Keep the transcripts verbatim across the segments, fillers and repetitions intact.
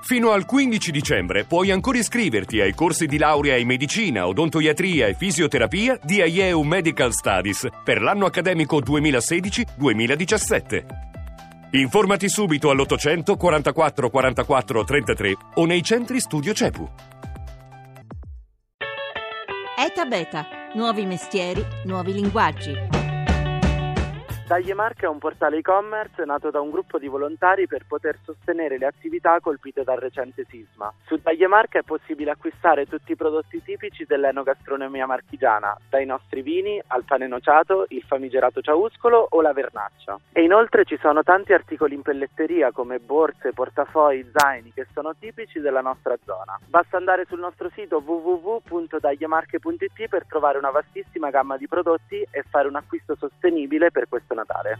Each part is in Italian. Fino al quindici dicembre puoi ancora iscriverti ai corsi di laurea in medicina, odontoiatria e fisioterapia di A I E U Medical Studies per l'anno accademico duemilasedici duemiladiciassette. Informati subito all'ottocento quarantaquattro quarantaquattro trentatré o nei centri studio C E P U. Eta Beta, nuovi mestieri, nuovi linguaggi. Dai e Marche è un portale e-commerce nato da un gruppo di volontari per poter sostenere le attività colpite dal recente sisma. Su Dai e Marche è possibile acquistare tutti i prodotti tipici dell'enogastronomia marchigiana, dai nostri vini al pane nociato, il famigerato ciauscolo o la vernaccia. E inoltre ci sono tanti articoli in pelletteria come borse, portafogli, zaini che sono tipici della nostra zona. Basta andare sul nostro sito w w w punto dai e marche punto i t per trovare una vastissima gamma di prodotti e fare un acquisto sostenibile per questo Natale.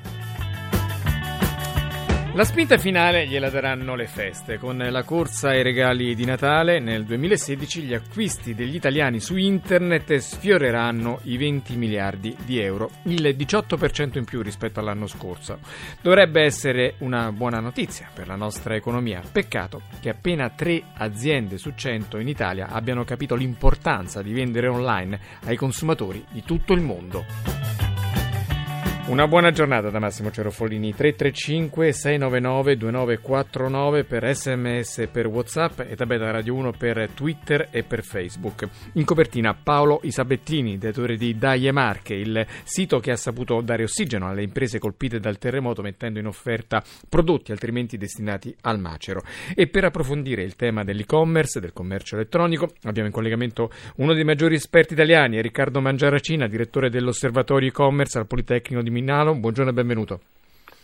La spinta finale gliela daranno le feste. Con la corsa ai regali di Natale nel duemilasedici gli acquisti degli italiani su internet sfioreranno i venti miliardi di euro, il diciotto per cento in più rispetto all'anno scorso. Dovrebbe essere una buona notizia per la nostra economia. Peccato che appena tre aziende su cento in Italia abbiano capito l'importanza di vendere online ai consumatori di tutto il mondo. Una buona giornata da Massimo Cerofolini. Tre tre cinque sei nove nove due nove quattro nove per sms e per whatsapp, e abeta radio uno per Twitter e per Facebook. In copertina Paolo Isabettini, direttore di Dai e Marche, il sito che ha saputo dare ossigeno alle imprese colpite dal terremoto mettendo in offerta prodotti altrimenti destinati al macero. E per approfondire il tema dell'e-commerce, del commercio elettronico, abbiamo in collegamento uno dei maggiori esperti italiani, Riccardo Mangiaracina, direttore dell'osservatorio e-commerce al Politecnico di Milano. Buongiorno e benvenuto.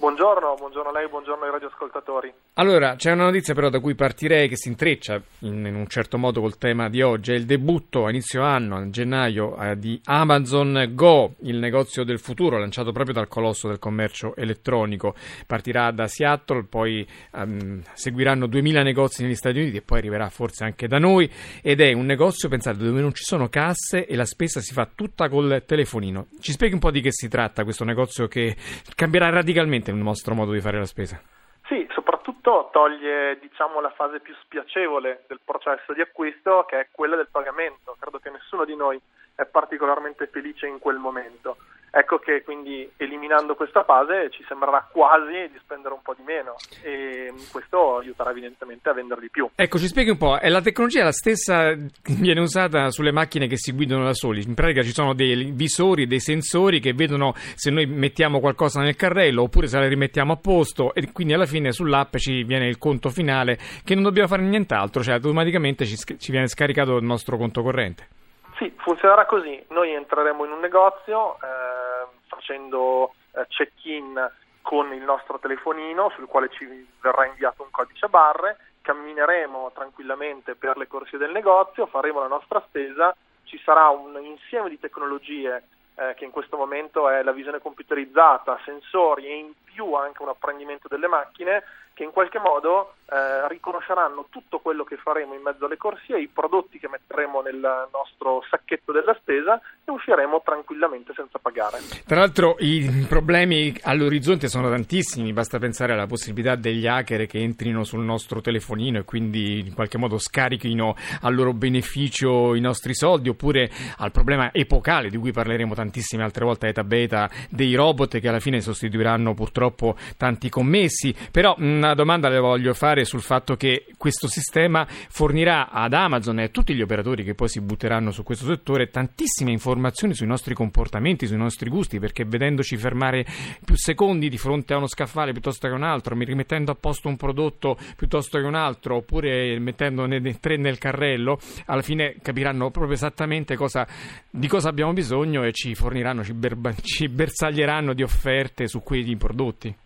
Buongiorno, buongiorno a lei, buongiorno ai radioascoltatori. Allora, c'è una notizia però da cui partirei che si intreccia in, in un certo modo col tema di oggi. È il debutto a inizio anno, a gennaio, eh, di Amazon Go, il negozio del futuro lanciato proprio dal colosso del commercio elettronico. Partirà da Seattle, poi ehm, seguiranno duemila negozi negli Stati Uniti e poi arriverà forse anche da noi, ed è un negozio, pensate, dove non ci sono casse e la spesa si fa tutta col telefonino. Ci spieghi un po' di che si tratta questo negozio che cambierà radicalmente il nostro modo di fare la spesa? Sì, soprattutto toglie, diciamo, la fase più spiacevole del processo di acquisto, che è quella del pagamento. Credo che nessuno di noi è particolarmente felice in quel momento. Ecco che quindi, eliminando questa fase, ci sembrerà quasi di spendere un po' di meno, e questo aiuterà evidentemente a vendere di più. Ecco, ci spieghi un po', è la tecnologia la stessa che viene usata sulle macchine che si guidano da soli? In pratica ci sono dei visori, dei sensori che vedono se noi mettiamo qualcosa nel carrello oppure se la rimettiamo a posto, e quindi alla fine sull'app ci viene il conto finale che non dobbiamo fare nient'altro, cioè automaticamente ci, ci viene scaricato il nostro conto corrente. Sì, funzionerà così. Noi entreremo in un negozio eh, facendo eh, check-in con il nostro telefonino, sul quale ci verrà inviato un codice a barre, cammineremo tranquillamente per le corsie del negozio, faremo la nostra spesa, ci sarà un insieme di tecnologie eh, che in questo momento è la visione computerizzata, sensori e in più anche un apprendimento delle macchine, che in qualche modo eh, riconosceranno tutto quello che faremo in mezzo alle corsie, i prodotti che metteremo nel nostro sacchetto della spesa, e usciremo tranquillamente senza pagare. Tra l'altro i problemi all'orizzonte sono tantissimi, basta pensare alla possibilità degli hacker che entrino sul nostro telefonino e quindi in qualche modo scarichino a loro beneficio i nostri soldi, oppure al problema epocale di cui parleremo tantissime altre volte a Eta Beta dei robot che alla fine sostituiranno purtroppo tanti commessi. Però mh, una domanda le voglio fare sul fatto che questo sistema fornirà ad Amazon e a tutti gli operatori che poi si butteranno su questo settore tantissime informazioni sui nostri comportamenti, sui nostri gusti, perché vedendoci fermare più secondi di fronte a uno scaffale piuttosto che un altro, rimettendo a posto un prodotto piuttosto che un altro, oppure mettendone tre nel carrello, alla fine capiranno proprio esattamente cosa, di cosa abbiamo bisogno, e ci forniranno, ci, berba, ci bersaglieranno di offerte su quei prodotti.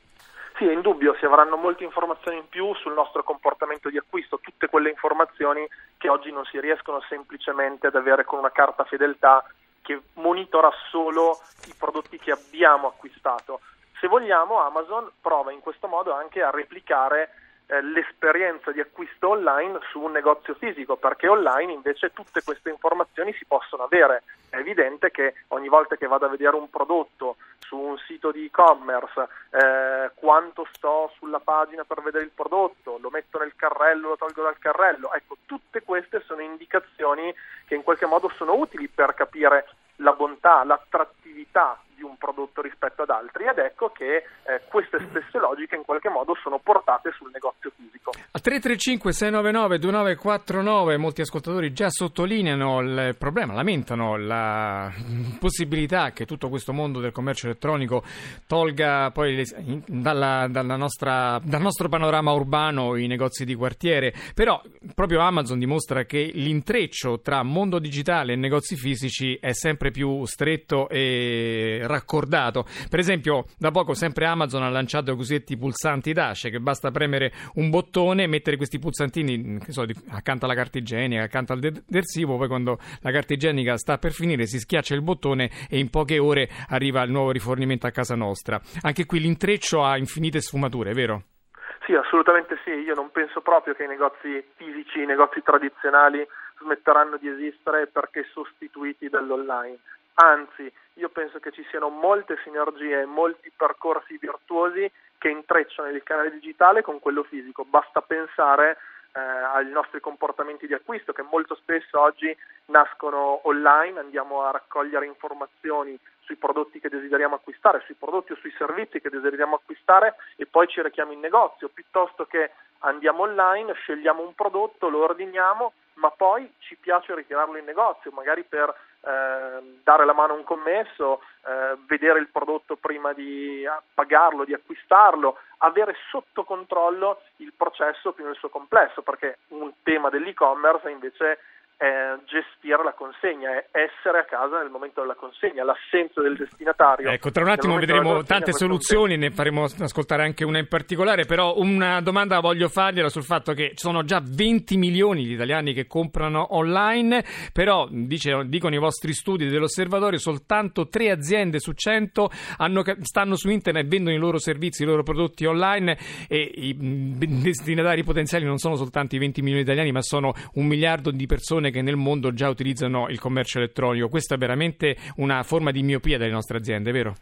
Sì, è indubbio, si avranno molte informazioni in più sul nostro comportamento di acquisto, tutte quelle informazioni che oggi non si riescono semplicemente ad avere con una carta fedeltà che monitora solo i prodotti che abbiamo acquistato. Se vogliamo, Amazon prova in questo modo anche a replicare eh, l'esperienza di acquisto online su un negozio fisico, perché online invece tutte queste informazioni si possono avere. È evidente che ogni volta che vado a vedere un prodotto su un sito di e-commerce, eh, quanto sto sulla pagina per vedere il prodotto, lo metto nel carrello, lo tolgo dal carrello, ecco, tutte queste sono indicazioni che in qualche modo sono utili per capire la bontà, l'attrattività di un prodotto rispetto ad altri, ed ecco che eh, queste stesse logiche in qualche modo sono portate sul negozio fisico. A tre tre cinque sei nove nove due nove quattro nove molti ascoltatori già sottolineano il problema, lamentano la possibilità che tutto questo mondo del commercio elettronico tolga poi le, in, dalla, dalla nostra, dal nostro panorama urbano i negozi di quartiere, però proprio Amazon dimostra che l'intreccio tra mondo digitale e negozi fisici è sempre più stretto e raccordato. Per esempio, da poco sempre Amazon ha lanciato i cosiddetti pulsanti Dash, che basta premere un bottone, mettere questi pulsantini, che so, accanto alla carta igienica, accanto al detersivo, poi quando la carta igienica sta per finire si schiaccia il bottone e in poche ore arriva il nuovo rifornimento a casa nostra. Anche qui l'intreccio ha infinite sfumature, vero? Sì, assolutamente sì. Io non penso proprio che i negozi fisici, i negozi tradizionali smetteranno di esistere perché sostituiti dall'online. Anzi, io penso che ci siano molte sinergie, molti percorsi virtuosi che intrecciano il canale digitale con quello fisico. Basta pensare eh, ai nostri comportamenti di acquisto, che molto spesso oggi nascono online, andiamo a raccogliere informazioni sui prodotti che desideriamo acquistare, sui prodotti o sui servizi che desideriamo acquistare, e poi ci rechiamo in negozio, piuttosto che andiamo online, scegliamo un prodotto, lo ordiniamo, ma poi ci piace ritirarlo in negozio, magari per eh, dare la mano a un commesso, eh, vedere il prodotto prima di pagarlo, di acquistarlo, avere sotto controllo il processo più nel suo complesso, perché un tema dell'e-commerce invece è gestire la consegna, è essere a casa nel momento della consegna, l'assenza del destinatario. Ecco, tra un attimo vedremo tante soluzioni, ne faremo ascoltare anche una in particolare, però una domanda voglio fargliela sul fatto che ci sono già venti milioni di italiani che comprano online, però dice, dicono i vostri studi dell'osservatorio, soltanto tre aziende su cento hanno, stanno su internet, vendono i loro servizi, i loro prodotti online, e i destinatari potenziali non sono soltanto i venti milioni di italiani, ma sono un miliardo di persone che nel mondo già utilizzano il commercio elettronico. Questa è veramente una forma di miopia delle nostre aziende, vero?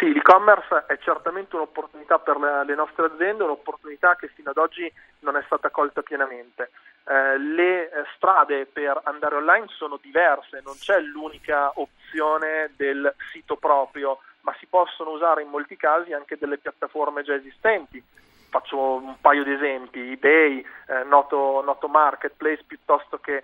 Sì, l'e-commerce è certamente un'opportunità per le nostre aziende, un'opportunità che fino ad oggi non è stata colta pienamente. Eh, le strade per andare online sono diverse, non c'è l'unica opzione del sito proprio, ma si possono usare in molti casi anche delle piattaforme già esistenti. Faccio un paio di esempi, eBay, eh, noto, noto Marketplace, piuttosto che eh,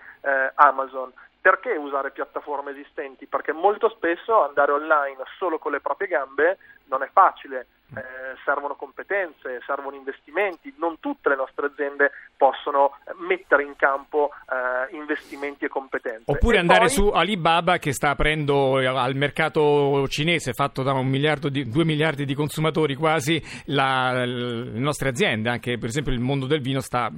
Amazon. Perché usare piattaforme esistenti? Perché molto spesso andare online solo con le proprie gambe non è facile, eh, servono competenze, servono investimenti, non tutte le nostre aziende possono mettere in campo eh, investimenti e competenze. Oppure e andare poi su Alibaba, che sta aprendo al mercato cinese, fatto da un miliardo di, due miliardi di consumatori quasi, la, le nostre aziende, anche per esempio il mondo del vino sta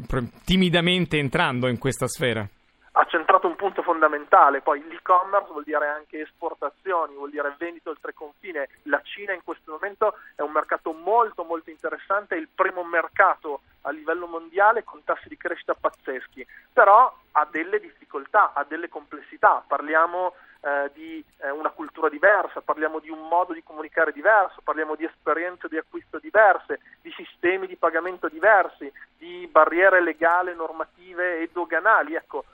timidamente entrando in questa sfera. Ha centrato un punto fondamentale, poi l'e-commerce vuol dire anche esportazioni, vuol dire vendita oltre confine. La Cina in questo momento è un mercato molto molto interessante, è il primo mercato a livello mondiale con tassi di crescita pazzeschi, però ha delle difficoltà, ha delle complessità, parliamo eh, di eh, una cultura diversa, parliamo di un modo di comunicare diverso, parliamo di esperienze di acquisto diverse, di sistemi di pagamento diversi, di barriere legali, normative e doganali, ecco.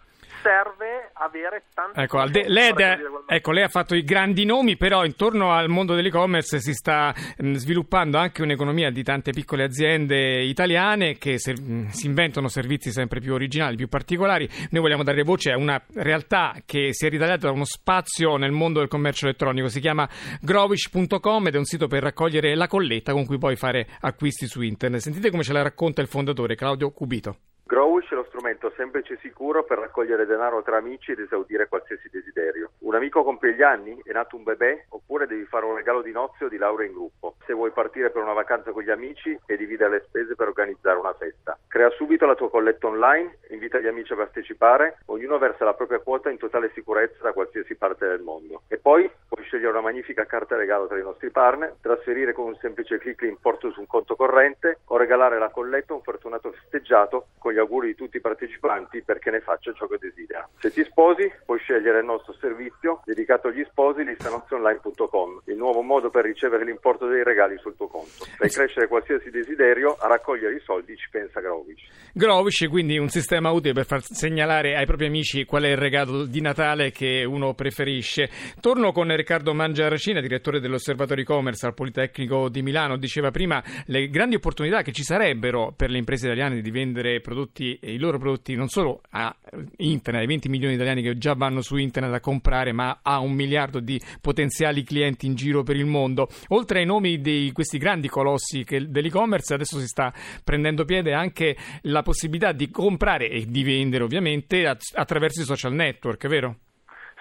Serve avere tante ecco, de- lei, de- ecco, lei ha fatto i grandi nomi, però intorno al mondo dell'e-commerce si sta mh, sviluppando anche un'economia di tante piccole aziende italiane che se- mh, si inventano servizi sempre più originali, più particolari. Noi vogliamo dare voce a una realtà che si è ritagliata da uno spazio nel mondo del commercio elettronico, si chiama Growish punto com ed è un sito per raccogliere la colletta con cui puoi fare acquisti su internet. Sentite come ce la racconta il fondatore Claudio Cubito. Growish è lo strumento semplice e sicuro per raccogliere denaro tra amici ed esaudire qualsiasi desiderio. Un amico compie gli anni, è nato un bebè, oppure devi fare un regalo di nozze o di laurea in gruppo. Se vuoi partire per una vacanza con gli amici e dividere le spese per organizzare una festa. Crea subito la tua colletta online, invita gli amici a partecipare, ognuno versa la propria quota in totale sicurezza da qualsiasi parte del mondo. E poi puoi scegliere una magnifica carta regalo tra i nostri partner, trasferire con un semplice clic l'importo su un conto corrente o regalare la colletta a un fortunato festeggiato con gli auguri di tutti i partecipanti perché ne faccia ciò che desidera. Se ti sposi, puoi scegliere il nostro servizio dedicato agli sposi, listanoxonline punto com, il nuovo modo per ricevere l'importo dei regali sul tuo conto. Per crescere qualsiasi desiderio, a raccogliere i soldi ci pensa Grovich. Grovich, quindi un sistema utile per far segnalare ai propri amici qual è il regalo di Natale che uno preferisce. Torno con Riccardo Mangiaracina, direttore dell'Osservatorio e-commerce al Politecnico di Milano. Diceva prima le grandi opportunità che ci sarebbero per le imprese italiane di vendere prodotti, i loro prodotti, non solo a internet, ai venti milioni di italiani che già vanno su internet a comprare, ma a un miliardo di potenziali clienti in giro per il mondo. Oltre ai nomi di questi grandi colossi che, dell'e-commerce, adesso si sta prendendo piede anche la possibilità di comprare e di vendere ovviamente attraverso i social network, vero?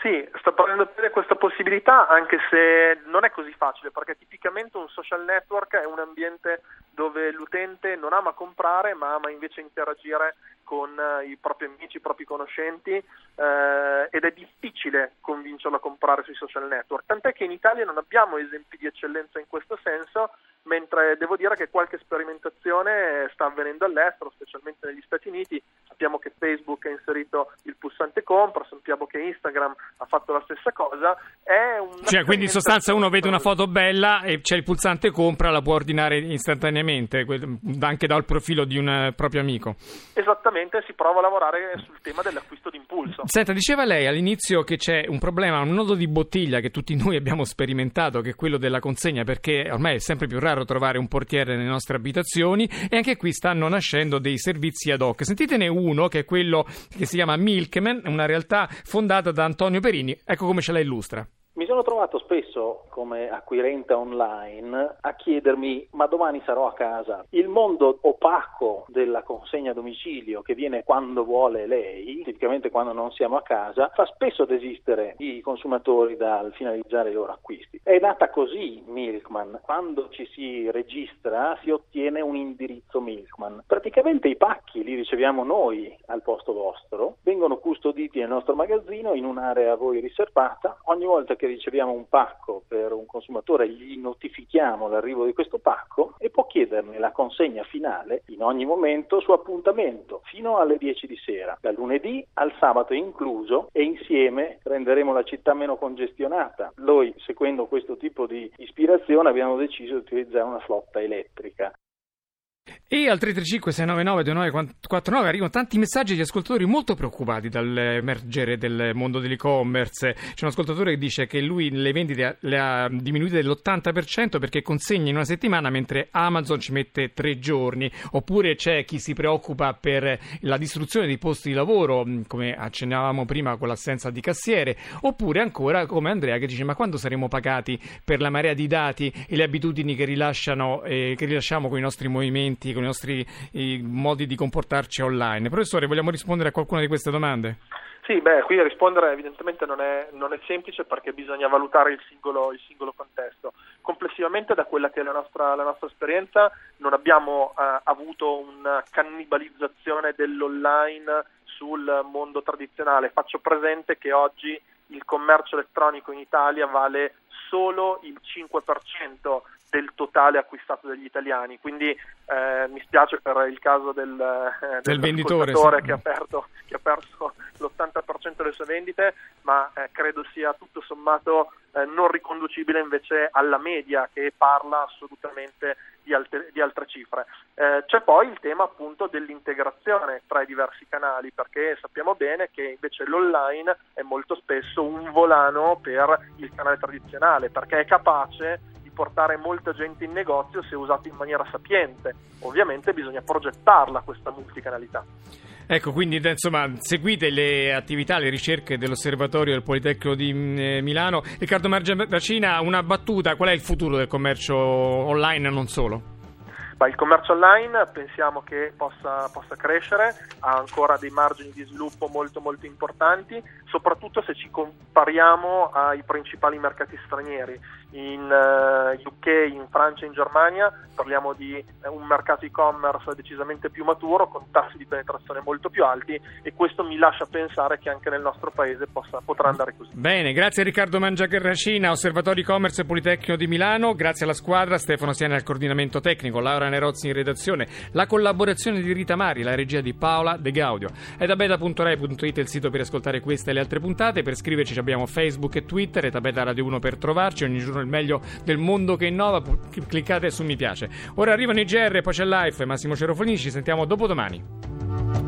Sì, sto parlando di questa possibilità, anche se non è così facile, perché tipicamente un social network è un ambiente dove l'utente non ama comprare, ma ama invece interagire con i propri amici, i propri conoscenti, eh, ed è difficile convincerlo a comprare sui social network, tant'è che in Italia non abbiamo esempi di eccellenza in questo senso, mentre devo dire che qualche sperimentazione sta avvenendo all'estero, specialmente negli Stati Uniti. Sappiamo che Facebook ha inserito il pulsante compra, sappiamo che Instagram ha fatto la stessa cosa. È una cioè, quindi in sostanza uno vede una foto bella e c'è il pulsante compra, la può ordinare istantaneamente, anche dal profilo di un proprio amico. Esattamente, si prova a lavorare sul tema dell'acquisto d'impulso. Senta, diceva lei all'inizio che c'è un problema, un nodo di bottiglia che tutti noi abbiamo sperimentato, che è quello della consegna, perché ormai è sempre più raro trovare un portiere nelle nostre abitazioni, e anche qui stanno nascendo dei servizi ad hoc. Sentitene uno. Uno che è quello che si chiama Milkman, una realtà fondata da Antonio Perini. Ecco come ce la illustra. Mi sono trovato spesso come acquirente online a chiedermi: ma domani sarò a casa? Il mondo opaco della consegna a domicilio, che viene quando vuole lei, tipicamente quando non siamo a casa, fa spesso desistere i consumatori dal finalizzare i loro acquisti. È nata così Milkman: quando ci si registra si ottiene un indirizzo Milkman. Praticamente i pacchi li riceviamo noi al posto vostro, vengono custoditi nel nostro magazzino in un'area a voi riservata. Ogni volta che riceviamo un pacco per un consumatore gli notifichiamo l'arrivo di questo pacco e può chiederne la consegna finale in ogni momento su appuntamento fino alle dieci di sera, dal lunedì al sabato incluso, e insieme renderemo la città meno congestionata. Noi, seguendo questo tipo di ispirazione, abbiamo deciso di utilizzare una flotta elettrica. E al tre tre cinque sei nove nove due nove quattro nove arrivano tanti messaggi di ascoltatori molto preoccupati dall'emergere del mondo dell'e-commerce. C'è un ascoltatore che dice che lui le vendite le ha diminuite dell'ottanta per cento perché consegna in una settimana, mentre Amazon ci mette tre giorni. Oppure c'è chi si preoccupa per la distruzione dei posti di lavoro, come accennavamo prima con l'assenza di cassiere. Oppure ancora come Andrea che dice: ma quando saremo pagati per la marea di dati e le abitudini che rilasciano eh, che rilasciamo con i nostri movimenti, con i nostri i modi di comportarci online. Professore, vogliamo rispondere a qualcuna di queste domande? Sì, beh, qui rispondere evidentemente non è, non è semplice, perché bisogna valutare il singolo, il singolo contesto. Complessivamente, da quella che è la nostra, la nostra esperienza, non abbiamo eh, avuto una cannibalizzazione dell'online sul mondo tradizionale. Faccio presente che oggi il commercio elettronico in Italia vale solo il cinque per cento del totale acquistato dagli italiani, quindi eh, mi spiace per il caso del, eh, del venditore sì. che, ha perso, che ha perso l'ottanta per cento delle sue vendite, ma eh, credo sia tutto sommato eh, non riconducibile invece alla media, che parla assolutamente di, alte, di altre cifre. Eh, c'è poi il tema appunto dell'integrazione tra i diversi canali, perché sappiamo bene che invece l'online è molto spesso un volano per il canale tradizionale, perché è capace portare molta gente in negozio se usato in maniera sapiente. Ovviamente bisogna progettarla questa multicanalità. Ecco, quindi insomma seguite le attività, le ricerche dell'Osservatorio del Politecnico di Milano. Riccardo Mangiaracina, una battuta: qual è il futuro del commercio online e non solo? Il commercio online pensiamo che possa, possa crescere, ha ancora dei margini di sviluppo molto molto importanti, soprattutto se ci compariamo ai principali mercati stranieri. in uh, U K, in Francia e in Germania parliamo di uh, un mercato e-commerce decisamente più maturo, con tassi di penetrazione molto più alti, e questo mi lascia pensare che anche nel nostro paese possa, potrà andare così. Bene, grazie Riccardo Mangiaracina, Osservatorio e-commerce Politecnico di Milano, grazie alla squadra, Stefano Siena al coordinamento tecnico, Laura Nerozzi in redazione, la collaborazione di Rita Mari, la regia di Paola De Gaudio. È da abeta punto rai punto it il sito per ascoltare queste e le altre puntate. Per scriverci abbiamo Facebook e Twitter, e abeta radio uno per trovarci, ogni giorno il meglio del mondo che innova, cliccate su mi piace. Ora arrivano i G R, poi c'è Life, Massimo Cerofolini, ci sentiamo dopodomani.